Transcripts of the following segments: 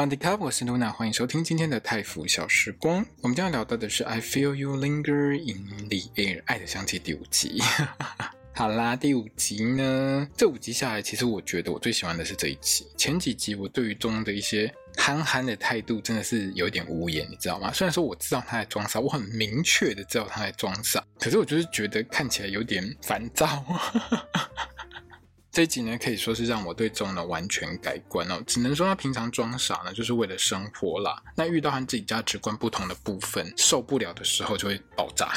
大家好，我是 Luna， 欢迎收听今天的泰服小时光。我们今天聊到的是 I Feel You Linger in the Air 爱的香气第五集。好啦，第五集呢，这5集下来，其实我觉得我最喜欢的是这一集。前几集我对于中的一些憨憨的态度真的是有点无言，你知道吗？虽然说我知道他在装傻，我很明确的知道他在装傻，可是我就是觉得看起来有点烦躁。这一集呢，可以说是让我对中呢完全改观哦。只能说他平常装傻呢，就是为了生活啦。那遇到和自己价值观不同的部分，受不了的时候就会爆炸，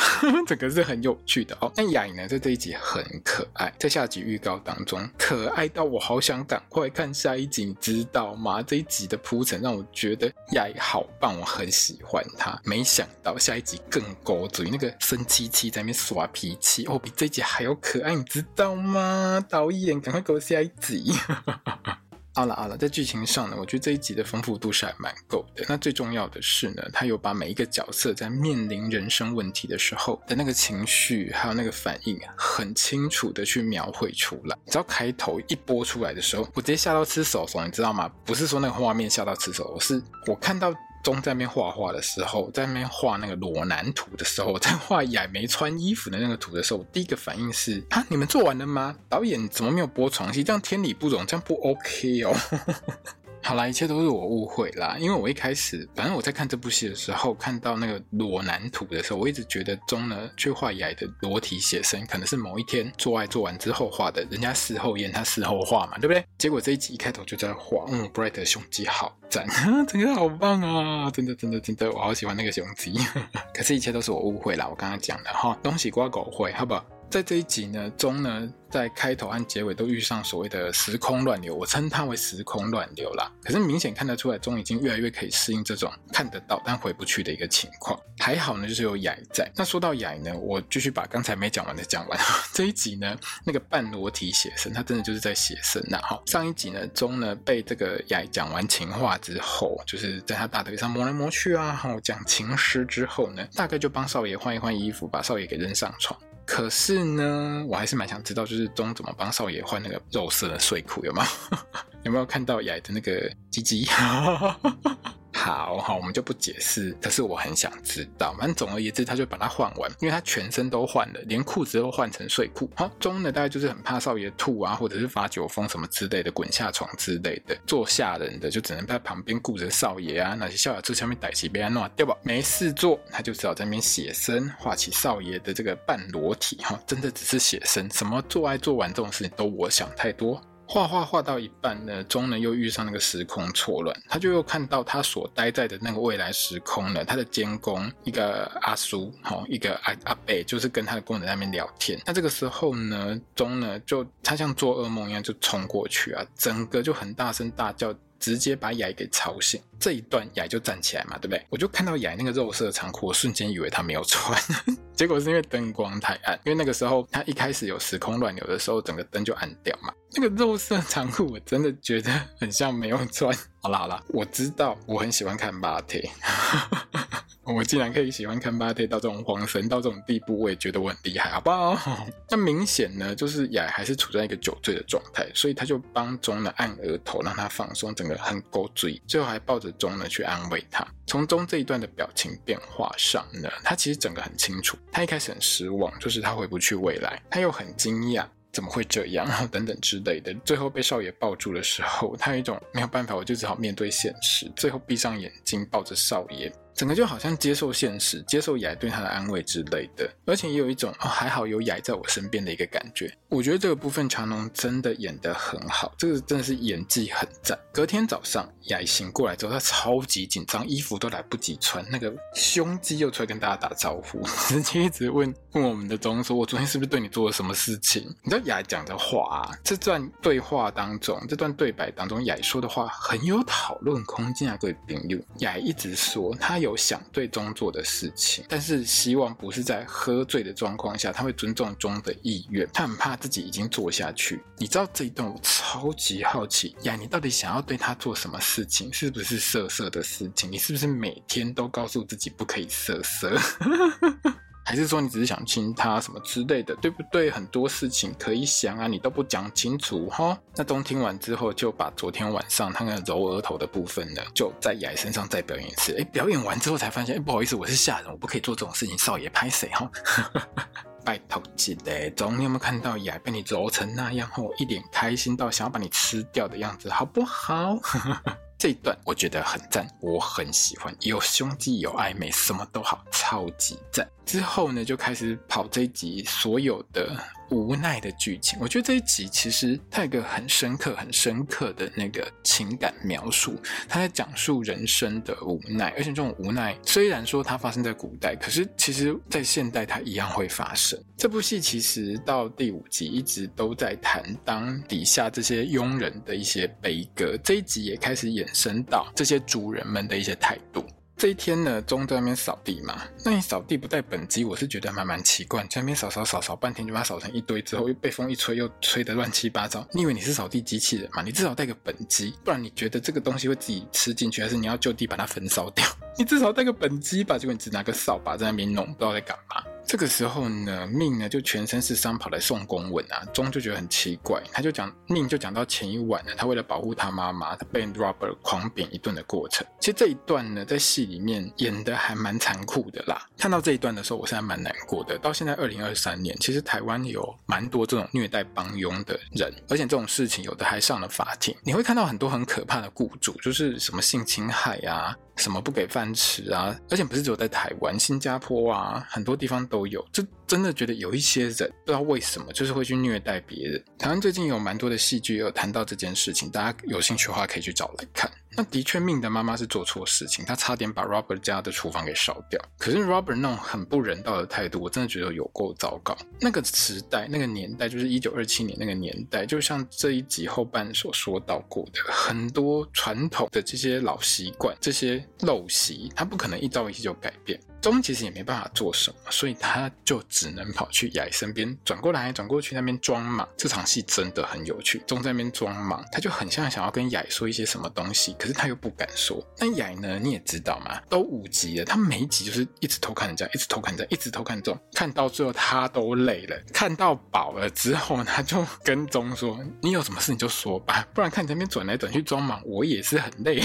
整个是很有趣的哦。那雅颖呢，在这一集很可爱，在下集预告当中，可爱到我好想赶快看下一集，你知道吗？这一集的铺陈让我觉得雅颖好棒，我很喜欢她。没想到下一集更狗嘴，那个生气气在那边耍脾气哦，比这一集还要可爱，你知道吗？导演赶快给我下一集。好了，在剧情上呢，我觉得这一集的丰富度是还蛮够的。那最重要的是呢，他有把每一个角色在面临人生问题的时候的那个情绪还有那个反应很清楚的去描绘出来。只要开头一播出来的时候，我直接吓到吃手手，你知道吗？不是说那个画面吓到吃手手，是我看到中在那边画画的时候，在那边画那个裸男图的时候，在画雅没穿衣服的那个图的时候，我第一个反应是啊，你们做完了吗？导演怎么没有播床戏？这样天理不容，这样不 OK 哦。好啦，一切都是我误会啦，因为我一开始反正我在看这部戏的时候，看到那个裸男图的时候，我一直觉得中呢去画雅的裸体写生可能是某一天做爱做完之后画的，人家事后验，他事后画嘛，对不对？结果这一集一开头就在画Bright 的胸肌好赞，整个好棒啊，真的我好喜欢那个胸肌。可是一切都是我误会啦，我刚刚讲的哈，东西瓜狗会好不好？在这一集呢，中呢在开头和结尾都遇上所谓的时空乱流，我称它为时空乱流啦。可是明显看得出来，中已经越来越可以适应这种看得到但回不去的一个情况。还好呢，就是有雅在。那说到雅呢，我继续把刚才没讲完的讲完。这一集呢，那个半裸体写生，它真的就是在写生啦。上一集呢，中呢被这个雅讲完情话之后，就是在他大腿上摸来摸去啊，然后讲情诗之后呢，大概就帮少爷换一换衣服，把少爷给扔上床。可是呢，我还是蛮想知道，就是中怎么帮少爷换那个肉色的睡裤，有没有？有没有看到雅的那个鸡鸡？好，我们就不解释。可是我很想知道，反正总而言之，他就把它换完，因为他全身都换了，连裤子都换成睡裤。好，中呢大概就是很怕少爷吐啊，或者是发酒疯什么之类的，滚下床之类的，做下人的就只能在旁边顾着少爷啊，那些小雅在下面逮起被他弄掉吧，没事做，他就只好在那边写生，画起少爷的这个半裸体哈，真的只是写生，什么做爱做完这种事情都我想太多。画到一半呢，中呢又遇上那个时空错乱，他就又看到他所待在的那个未来时空呢，他的监工一个阿叔，一个阿伯，就是跟他的工人在那边聊天。那这个时候呢，中呢就他像做噩梦一样就冲过去啊，整个就很大声大叫，直接把雅给吵醒。这一段雅就站起来嘛，对不对？我就看到雅那个肉色长裤，我瞬间以为她没有穿，结果是因为灯光太暗，因为那个时候她一开始有时空乱流的时候，整个灯就暗掉嘛。那个肉色长裤我真的觉得很像没有穿。好啦，我知道我很喜欢看芭蕾。我竟然可以喜欢看芭蕾到这种黄神到这种地步，我也觉得我很厉害，好不好？那明显呢，就是雅还是处在一个酒醉的状态，所以他就帮钟呢按额头，让他放松，整个很勾嘴，最后还抱着钟呢去安慰他。从中这一段的表情变化上呢，他其实整个很清楚，他一开始很失望，就是他回不去未来，他又很惊讶。怎么会这样等等之类的，最后被少爷抱住的时候，他有一种没有办法，我就只好面对现实，最后闭上眼睛抱着少爷，整个就好像接受现实，接受雅对他的安慰之类的，而且也有一种还好有雅在我身边的一个感觉。我觉得这个部分强农真的演得很好，这个真的是演技很赞。隔天早上雅醒过来之后，他超级紧张，衣服都来不及穿，那个胸肌又出来跟大家打招呼，直接一直问我们的钟说，我昨天是不是对你做了什么事情？你知道雅讲的话啊，这段对白当中，雅说的话很有讨论空间啊，各位朋友。雅一直说他有有想对钟做的事情，但是希望不是在喝醉的状况下，他会尊重钟的意愿，他很怕自己已经做下去。你知道这一段我超级好奇呀，你到底想要对他做什么事情？是不是色色的事情？你是不是每天都告诉自己不可以色色？还是说你只是想亲他什么之类的，对不对？很多事情可以想啊，你都不讲清楚齁。那钟听完之后，就把昨天晚上他那个揉额头的部分呢，就在雅身上再表演一次。表演完之后才发现，不好意思，我是下人，我不可以做这种事情，少爷拍谁齁。拜托姐嘞，总你有没有看到雅被你揉成那样齁，一脸开心到想要把你吃掉的样子，好不好？这一段我觉得很赞，我很喜欢，有兄弟有暧昧，什么都好，超级赞。之后呢，就开始跑这一集所有的无奈的剧情。我觉得这一集其实它有一个很深刻的那个情感描述，它在讲述人生的无奈，而且这种无奈虽然说它发生在古代，可是其实在现代它一样会发生。这部戏其实到第5集一直都在谈当底下这些庸人的一些悲歌，这一集也开始演升到这些主人们的一些态度。这一天呢，钟在那边扫地嘛，那你扫地不带本机，我是觉得蛮奇怪，在那边扫半天，就把它扫成一堆之后，又被风一吹，又吹得乱七八糟。你以为你是扫地机器人嘛？你至少带个本机，不然你觉得这个东西会自己吃进去，还是你要就地把它焚烧掉？你至少带个本机吧，结果你只拿个扫把在那边弄，不知道在干嘛。这个时候呢，命呢就全身是伤跑来送公文啊，钟就觉得很奇怪，命就讲到前一晚呢，他为了保护他妈妈，他被 Robert 狂扁一顿的过程。其实这一段呢，在戏里面演的还蛮残酷的啦。看到这一段的时候，我是还蛮难过的。到现在2023年，其实台湾有蛮多这种虐待帮佣的人，而且这种事情有的还上了法庭。你会看到很多很可怕的雇主，就是什么性侵害啊，什么不给饭吃啊，而且不是只有在台湾，新加坡啊，很多地方都有。就真的觉得有一些人不知道为什么就是会去虐待别人。台湾最近有蛮多的戏剧也有谈到这件事情，大家有兴趣的话可以去找来看。那的确命的妈妈是做错事情，她差点把 Robert 家的厨房给烧掉，可是 Robert 那种很不人道的态度，我真的觉得有够糟糕。那个时代那个年代，就是1927年那个年代，就像这一集后半所说到过的，很多传统的这些老习惯，这些陋习，它不可能一朝一夕就改变。钟其实也没办法做什么，所以他就只能跑去雅身边，转过来转过去那边装忙。这场戏真的很有趣，钟在那边装忙，他就很像想要跟雅说一些什么东西，可是他又不敢说。那雅呢，你也知道嘛，都5集了，他每一集就是一直偷看人家，一直偷看人家，一直偷看钟，看到最后他都累了，看到饱了之后，他就跟钟说：“你有什么事你就说吧，不然看你在那边转来转去装忙，我也是很累。”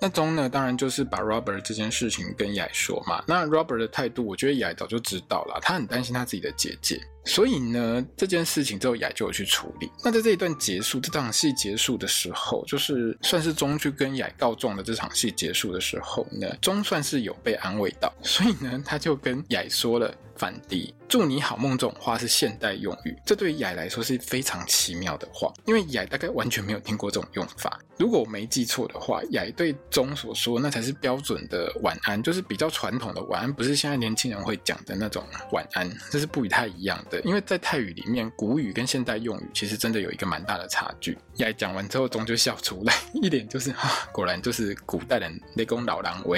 那钟呢，当然就是把 Robert 这件事情跟雅说嘛。那 Robert 的态度，我觉得雅早就知道了，他很担心他自己的姐姐，所以呢，这件事情之后雅就有去处理。那在这一段结束，这场戏结束的时候，就是算是钟去跟雅告状的这场戏结束的时候呢，钟算是有被安慰到，所以呢，他就跟雅说了。反低祝你好梦这种话是现代用语，这对雅来说是非常奇妙的话，因为雅大概完全没有听过这种用法。如果我没记错的话，雅对钟所说那才是标准的晚安，就是比较传统的晚安，不是现在年轻人会讲的那种晚安，这是不太一样的。因为在泰语里面，古语跟现代用语其实真的有一个蛮大的差距。雅讲完之后，钟就笑出来，一脸就是果然就是古代人在讲老人话，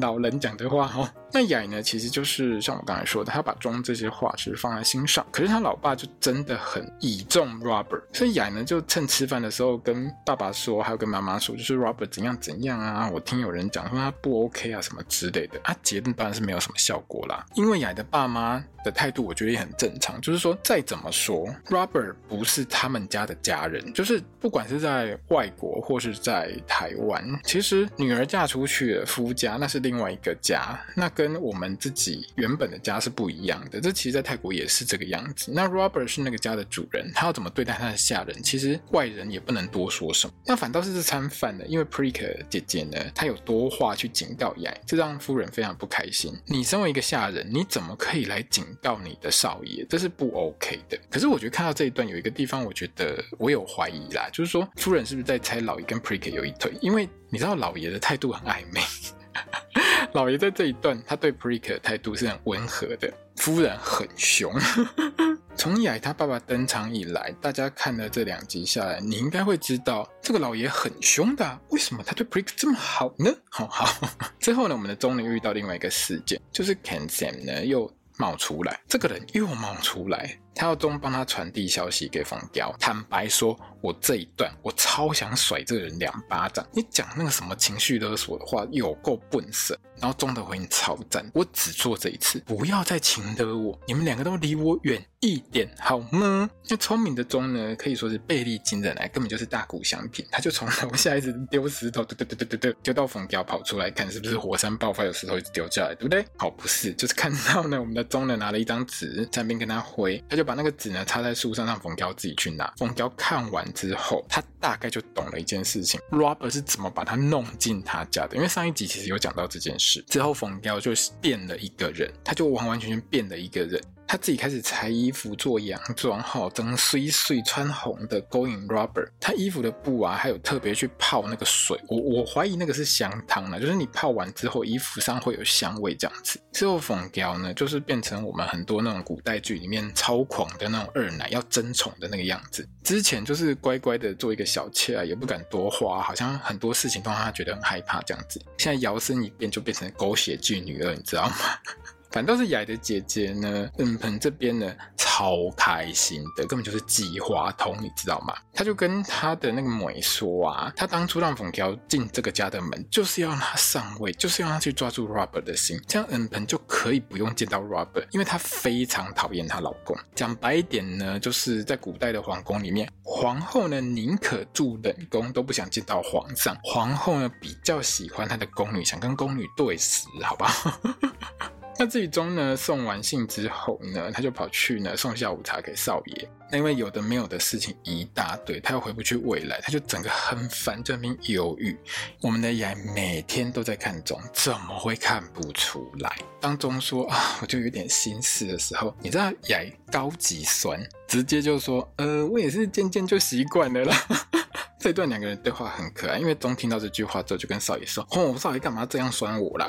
老人讲的话哦。那雅呢，其实就是像我刚才说的，他把钟这些话其实放在心上，可是他老爸就真的很倚重 Robert， 所以雅呢就趁吃饭的时候跟爸爸说，还有跟妈妈说，就是 Robert 怎样怎样啊，我听有人讲说他不 OK 啊什么之类的啊，结论当然是没有什么效果啦。因为雅的爸妈的态度我觉得也很正常，就是说再怎么说 Robert 不是他们家的家人，就是不管是在外国或是在台湾，其实女儿嫁出去了，夫家那是另外一个家，那跟我们自己原本的家是不一样的，这其实在泰国也是这个样子。那 Robert 是那个家的主人，他要怎么对待他的下人，其实外人也不能多说什么。那反倒是这餐饭呢，因为 Prick 姐姐呢，她有多话去警告雅，这让夫人非常不开心，你身为一个下人，你怎么可以来警告你的少爷，这是不 OK 的。可是我觉得看到这一段有一个地方我觉得我有怀疑啦，就是说夫人是不是在猜老爷跟 Prick 有一腿，因为你知道老爷的态度很暧昧老爷在这一段他对 Prick 的态度是很温和的，夫人很凶从以来他爸爸登场以来，大家看了这两集下来，你应该会知道这个老爷很凶的、为什么他对 Prick 这么好呢？之后呢，我们的终于遇到另外一个事件，就是 Ken Sam 呢又冒出来，这个人又冒出来，他要中帮他传递消息给方雕。坦白说，我这一段我超想甩这个人2巴掌。你讲那个什么情绪勒索的话，有够笨神。然后中的回应超赞，我只做这一次，不要再情勒我，你们两个都离我远一点好吗？那聪明的中呢，可以说是倍力惊人，根本就是大鼓相平。他就从楼下一直丢石头，丢到方雕跑出来，看是不是火山爆发有石头一直丢下来，对不对？好，不是，就是看到呢，我们的中呢拿了一张纸，在那边跟他挥，他就把那个纸呢插在树上，让冯彪自己去拿。冯彪看完之后，他大概就懂了一件事情 ，Robert 是怎么把他弄进他家的。因为上一集其实有讲到这件事，之后冯彪就变了一个人，他就完完全全变了一个人。他自己开始裁衣服做洋装，整水水穿红的勾引 Robert。 他衣服的布啊还有特别去泡那个水，我怀疑那个是香汤啦，就是你泡完之后衣服上会有香味这样子。之后冯雕呢就是变成我们很多那种古代剧里面超狂的那种二奶要争宠的那个样子，之前就是乖乖的做一个小妾啊，也不敢多话，好像很多事情都让他觉得很害怕这样子。现在摇身一变就变成狗血剧女二，你知道吗？反倒是雅的姐姐呢，盆这边呢超开心的，根本就是计划通，你知道吗？她就跟她的那个妹说啊，她当初让冯条进这个家的门，就是要让她上位，就是要让她去抓住 Robert 的心，这样盆就可以不用见到 Robert， 因为她非常讨厌她老公。讲白一点呢，就是在古代的皇宫里面，皇后呢宁可住冷宫都不想见到皇上，皇后呢比较喜欢她的宫女，想跟宫女对食，好不好？那至于中呢送完信之后呢，他就跑去呢送下午茶给少爷。那因为有的没有的事情一大堆，他又回不去未来，他就整个很烦，这边犹豫。我们的雅每天都在看中，怎么会看不出来？当中说啊，我就有点心事的时候，你知道雅高级酸，直接就说我也是渐渐就习惯了啦。这段两个人对话很可爱，因为中听到这句话之后就跟少爷说，少爷干嘛这样酸我啦？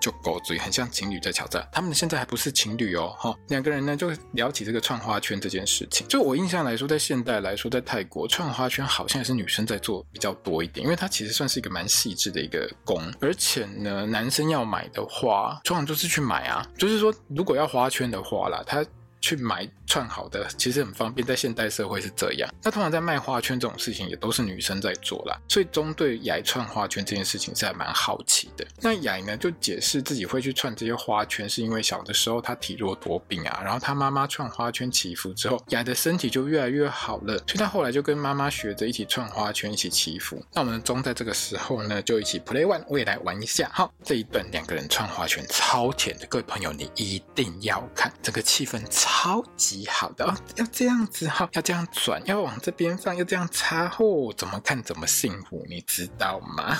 就狗嘴，很像情侣在吵架。他们现在还不是情侣哦，两个人呢就聊起这个串花圈这件事情。就我印象来说，在现代来说，在泰国串花圈好像也是女生在做比较多一点，因为它其实算是一个蛮细致的一个工。而且呢，男生要买的话，通常就是去买啊，就是说如果要花圈的话啦，他去买串好的其实很方便，在现代社会是这样。那通常在卖花圈这种事情也都是女生在做啦，所以中对雅串花圈这件事情是还蛮好奇的。那雅呢就解释自己会去串这些花圈是因为小的时候她体弱多病啊，然后她妈妈串花圈祈福之后，雅的身体就越来越好了，所以她后来就跟妈妈学着一起串花圈一起祈福。那我们中在这个时候呢就一起 play one， 我也来玩一下。好，这一段两个人串花圈超甜的，各位朋友你一定要看，整个气氛超级好的，要这样子，要这样转，要往这边放，要这样插，怎么看怎么幸福，你知道吗？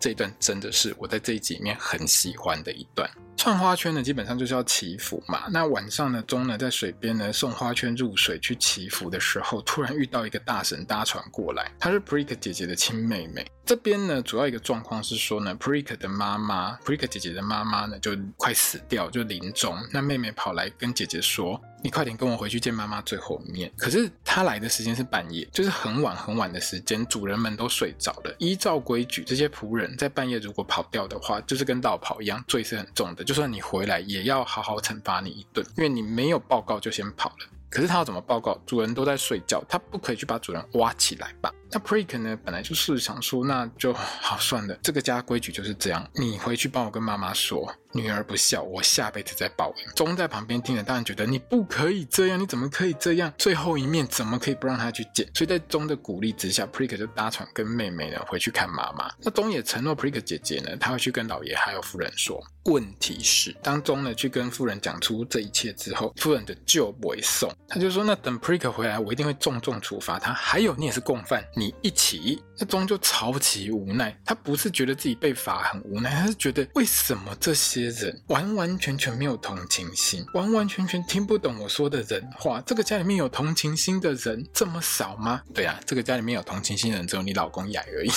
这一段真的是我在这一集里面很喜欢的一段。串花圈呢基本上就是要祈福嘛，那晚上呢中呢在水边呢送花圈入水去祈福的时候，突然遇到一个大神搭船过来，她是 Prick 姐姐的亲妹妹。这边呢主要一个状况是说呢 Prick 姐姐的妈妈呢就快死掉，就临终，那妹妹跑来跟姐姐说，你快点跟我回去见妈妈最后一面。可是她来的时间是半夜，就是很晚很晚的时间，主人们都睡着了。依照规矩，这些仆人在半夜如果跑掉的话，就是跟落跑一样，罪是很重的，就算你回来也要好好惩罚你一顿，因为你没有报告就先跑了。可是他要怎么报告？主人都在睡觉，他不可以去把主人挖起来吧？那 Prick 呢本来就是想说，那就好算了，这个家规矩就是这样，你回去帮我跟妈妈说，女儿不孝，我下辈子再报应。中在旁边听了当然觉得你不可以这样，你怎么可以这样，最后一面怎么可以不让他去见？所以在中的鼓励之下， Prick 就搭船跟妹妹呢回去看妈妈。那中也承诺 Prick 姐姐呢她会去跟老爷还有夫人说。问题是当中呢去跟夫人讲出这一切之后，夫人的就不会送，他就说那等 Prick 回来我一定会重重处罚他，还有你也是共犯，你一起。那中就超级无奈，他不是觉得自己被罚很无奈，他是觉得为什么这些些人完完全全没有同情心，完完全全听不懂我说的人话。这个家里面有同情心的人这么少吗？对啊，这个家里面有同情心的人只有你老公雅而已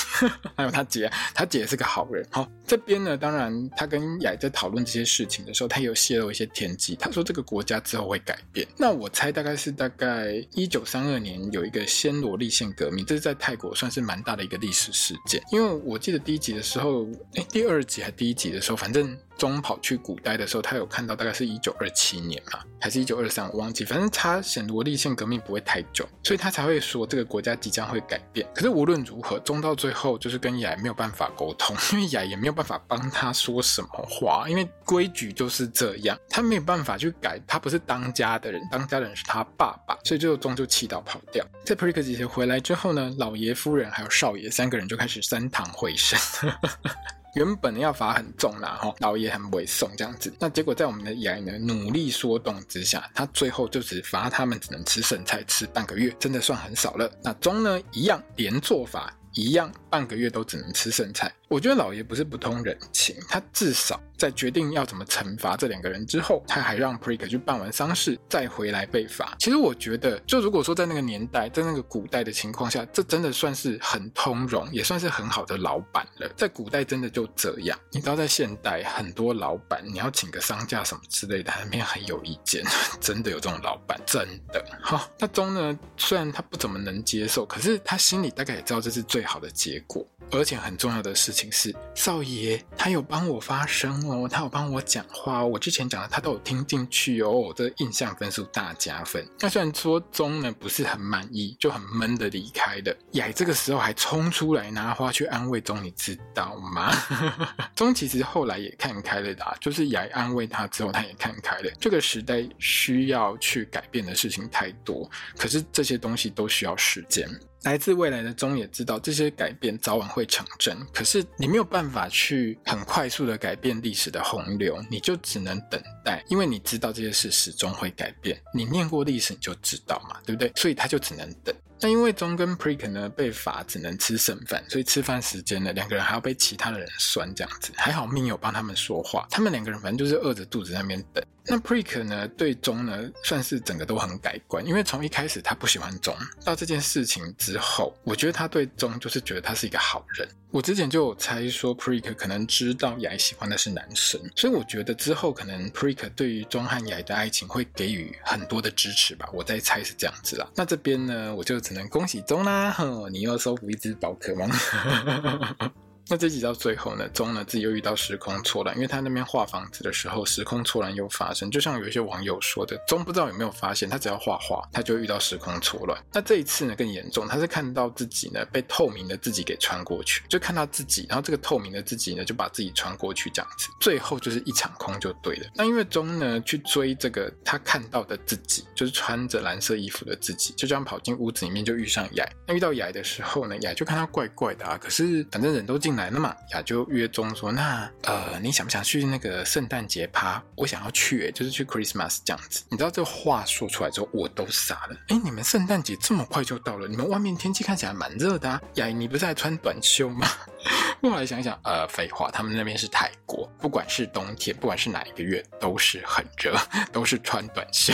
还有他姐，他姐也是个好人。好，这边呢，当然他跟雅在讨论这些事情的时候，他有泄露一些天机，他说这个国家之后会改变。那我猜大概1932年有一个暹罗立宪革命，这是在泰国算是蛮大的一个历史事件。因为我记得第一集的时候，第二集还第一集的时候，反正中跑去古代的时候，他有看到大概是1927年嘛，还是1923我忘记，反正他暹罗立宪革命不会太久，所以他才会说这个国家即将会改变。可是无论如何，中到最后就是跟雅没有办法沟通，因为雅也没有办法帮他说什么话，因为规矩就是这样，他没有办法去改，他不是当家的人，当家的人是他爸爸，所以就终究气到跑掉。在 Prick 姐姐回来之后呢，老爷夫人还有少爷三个人就开始三堂会审原本要罚很重啦，老爷很委送这样子。那结果在我们的雅呢努力说动之下，他最后就只罚他们只能吃剩菜吃半个月，真的算很少了。那中呢一样连做法，一样半个月都只能吃剩菜。我觉得老爷不是不通人情，他至少在决定要怎么惩罚这两个人之后，他还让 Prick 去办完丧事再回来被罚。其实我觉得就如果说在那个年代，在那个古代的情况下，这真的算是很通融，也算是很好的老板了。在古代真的就这样，你知道在现代很多老板你要请个丧假什么之类的，他们很有意见，真的有这种老板，真的。好，那钟呢虽然他不怎么能接受，可是他心里大概也知道这是最好的结果。而且很重要的事情是，少爷他有帮我发声哦，他有帮我讲话哦，我之前讲的他都有听进去哦，这印象分数大加分。那虽然说钟呢不是很满意，就很闷的离开了。雅这个时候还冲出来拿花去安慰钟，你知道吗？钟其实后来也看开了啦，就是雅安慰他之后他也看开了。这个时代需要去改变的事情太多，可是这些东西都需要时间。来自未来的钟也知道这些改变早晚会成真，可是你没有办法去很快速的改变历史的洪流，你就只能等待，因为你知道这些事始终会改变，你念过历史你就知道嘛，对不对？所以他就只能等。那因为钟跟 Prick 呢被罚只能吃剩饭，所以吃饭时间呢两个人还要被其他的人酸这样子，还好命有帮他们说话，他们两个人反正就是饿着肚子在那边等。那 Prick 呢对钟呢算是整个都很改观，因为从一开始他不喜欢钟，到这件事情之后，我觉得他对钟就是觉得他是一个好人。我之前就有猜说 Prick 可能知道雅喜欢的是男生，所以我觉得之后可能 Prick 对于钟和雅的爱情会给予很多的支持吧，我在猜是这样子啦。那这边呢我就只能恭喜钟啦，你又收服一只宝可梦那这集到最后呢，钟呢自己又遇到时空错乱，因为他那边画房子的时候时空错乱又发生，就像有一些网友说的，钟不知道有没有发现，他只要画画他就遇到时空错乱。那这一次呢更严重，他是看到自己呢被透明的自己给穿过去，就看到自己，然后这个透明的自己呢就把自己穿过去这样子，最后就是一场空就对了。那因为钟呢去追这个他看到的自己，就是穿着蓝色衣服的自己，就这样跑进屋子里面就遇上雅。那遇到雅的时候呢，雅就看他怪怪的啊，可是反正人都进来了嘛，雅就约钟说，那你想不想去那个圣诞节趴？我想要去就是去 Christmas 这样子。你知道这话说出来之后我都傻了，你们圣诞节这么快就到了，你们外面天气看起来蛮热的啊，雅你不是还穿短袖吗？后来想一想，废话，他们那边是泰国，不管是冬天不管是哪一个月都是很热，都是穿短袖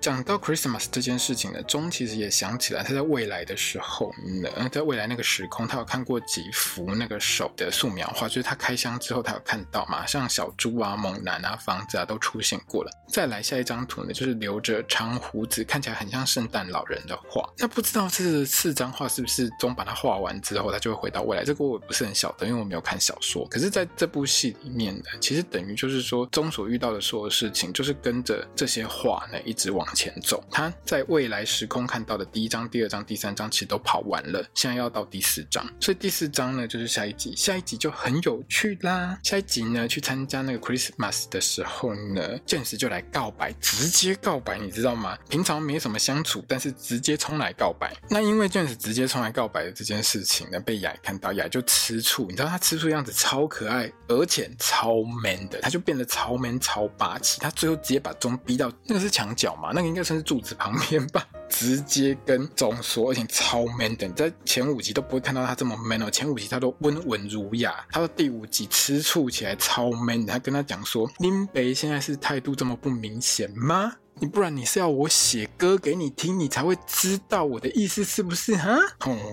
讲到 Christmas 这件事情呢，钟其实也想起来他在未来的时候呢，在未来那个时空他有看过几幅那个手的素描画，就是他开箱之后他有看到嘛，像小猪啊猛男啊房子啊都出现过了。再来下一张图呢，就是留着长胡子看起来很像圣诞老人的画。那不知道这四张画是不是钟把它画完之后他就会回到未来，这个我不是很晓得，因为我没有看小说。可是在这部戏里面呢，其实等于就是说钟所遇到的所有事情就是跟着这些画呢一直往前走。他在未来时空看到的第一章第二章第三章其实都跑完了，现在要到第四章，所以第四章呢就是下一集。下一集就很有趣啦，下一集呢去参加那个 Christmas 的时候呢，James 就来告白，直接告白，你知道吗？平常没什么相处，但是直接冲来告白。那因为 James 直接冲来告白的这件事情呢被雅看到，雅就吃醋，你知道他吃醋的样子超可爱而且超 man 的，他就变得超 man 超霸气，他最后直接把钟逼到那个是墙角嘛，那个应该算是柱子旁边吧，直接跟钟说，而且超 man 的，你在前5集都不会看到他这么 man 哦，前5集他都温文儒雅，他到第5集吃醋起来超 man 的，他跟他讲说，林北现在是态度这么不明显吗？你不然你是要我写歌给你听你才会知道我的意思是不是哈？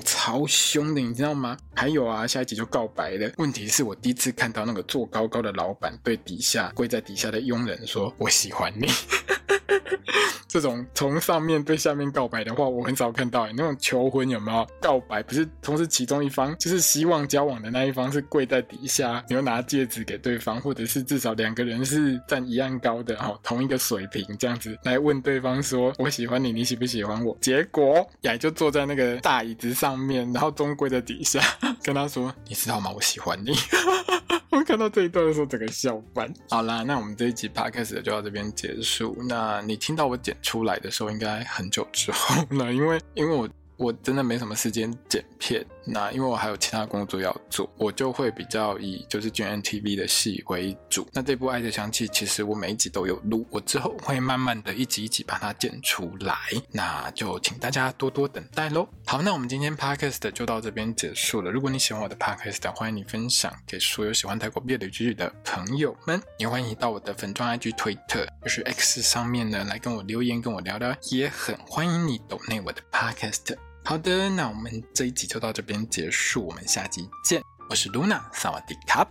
超凶的你知道吗？还有啊，下一集就告白了。问题是我第一次看到那个坐高高的老板对底下跪在底下的佣人说我喜欢你这种从上面对下面告白的话我很少看到耶，那种求婚有没有告白不是同时其中一方就是希望交往的那一方是跪在底下，你又拿戒指给对方，或者是至少两个人是站一样高的同一个水平这样子来问对方说我喜欢你你喜不喜欢我，结果雅就坐在那个大椅子上面，然后钟跪在底下跟他说你知道吗我喜欢你我看到这一段的时候整个笑翻。好啦，那我们这一集 podcast 就到这边结束，那你听到我剪出来的时候应该很久之后了，因为我真的没什么时间剪片，那因为我还有其他工作要做，我就会比较以就是 GNTV 的戏为主。那这部《爱的香气》其实我每一集都有录，我之后会慢慢的一集一集把它剪出来，那就请大家多多等待咯。好，那我们今天 Podcast 就到这边结束了。如果你喜欢我的 Podcast， 欢迎你分享给所有喜欢泰国毕业旅剧的朋友们，也欢迎到我的粉专 IG 推特就是 X 上面呢来跟我留言跟我聊聊，也很欢迎你抖内我的 Podcast。好的，那我们这一集就到这边结束，我们下集见。我是 Luna， 萨瓦迪卡。